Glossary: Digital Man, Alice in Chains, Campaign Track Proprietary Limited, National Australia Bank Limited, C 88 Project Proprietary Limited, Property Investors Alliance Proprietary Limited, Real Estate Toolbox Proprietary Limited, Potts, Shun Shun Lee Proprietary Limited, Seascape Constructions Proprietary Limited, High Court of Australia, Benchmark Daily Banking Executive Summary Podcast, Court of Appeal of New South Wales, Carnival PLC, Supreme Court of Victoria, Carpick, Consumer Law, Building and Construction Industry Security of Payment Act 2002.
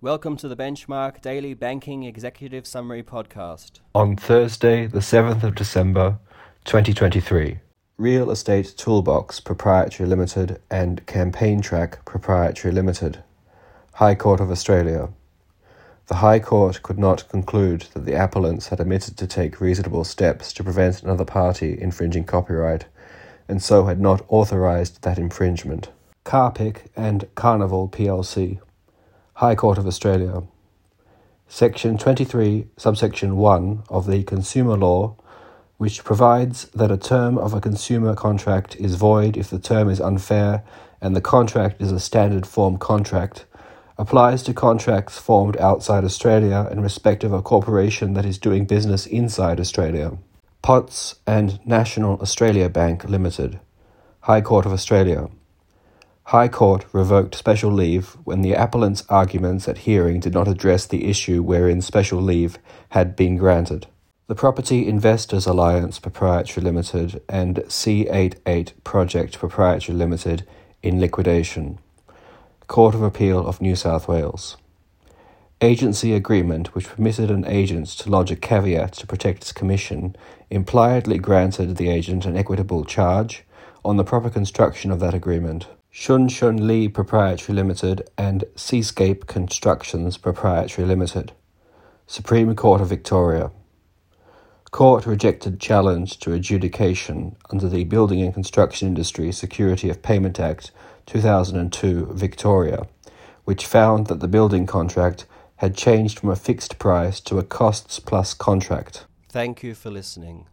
Welcome to the Benchmark Daily Banking Executive Summary Podcast. On Thursday, the 7th of December, 2023, Real Estate Toolbox Proprietary Limited and Campaign Track Proprietary Limited, High Court of Australia. The High Court could not conclude that the appellants had omitted to take reasonable steps to prevent another party infringing copyright, and so had not authorised that infringement. Carpick and Carnival PLC, High Court of Australia. Section 23, subsection 1 of the Consumer Law, which provides that a term of a consumer contract is void if the term is unfair and the contract is a standard form contract, applies to contracts formed outside Australia in respect of a corporation that is doing business inside Australia. Potts and National Australia Bank Limited, High Court of Australia. High Court revoked special leave when the appellant's arguments at hearing did not address the issue wherein special leave had been granted. The Property Investors Alliance Proprietary Limited and C 88 Project Proprietary Limited in liquidation. Court of Appeal of New South Wales. Agency agreement which permitted an agent to lodge a caveat to protect its commission impliedly granted the agent an equitable charge on the proper construction of that agreement. Shun Shun Lee Proprietary Limited and Seascape Constructions Proprietary Limited, Supreme Court of Victoria. Court rejected challenge to adjudication under the Building and Construction Industry Security of Payment Act 2002, Victoria, which found that the building contract had changed from a fixed price to a costs plus contract. Thank you for listening.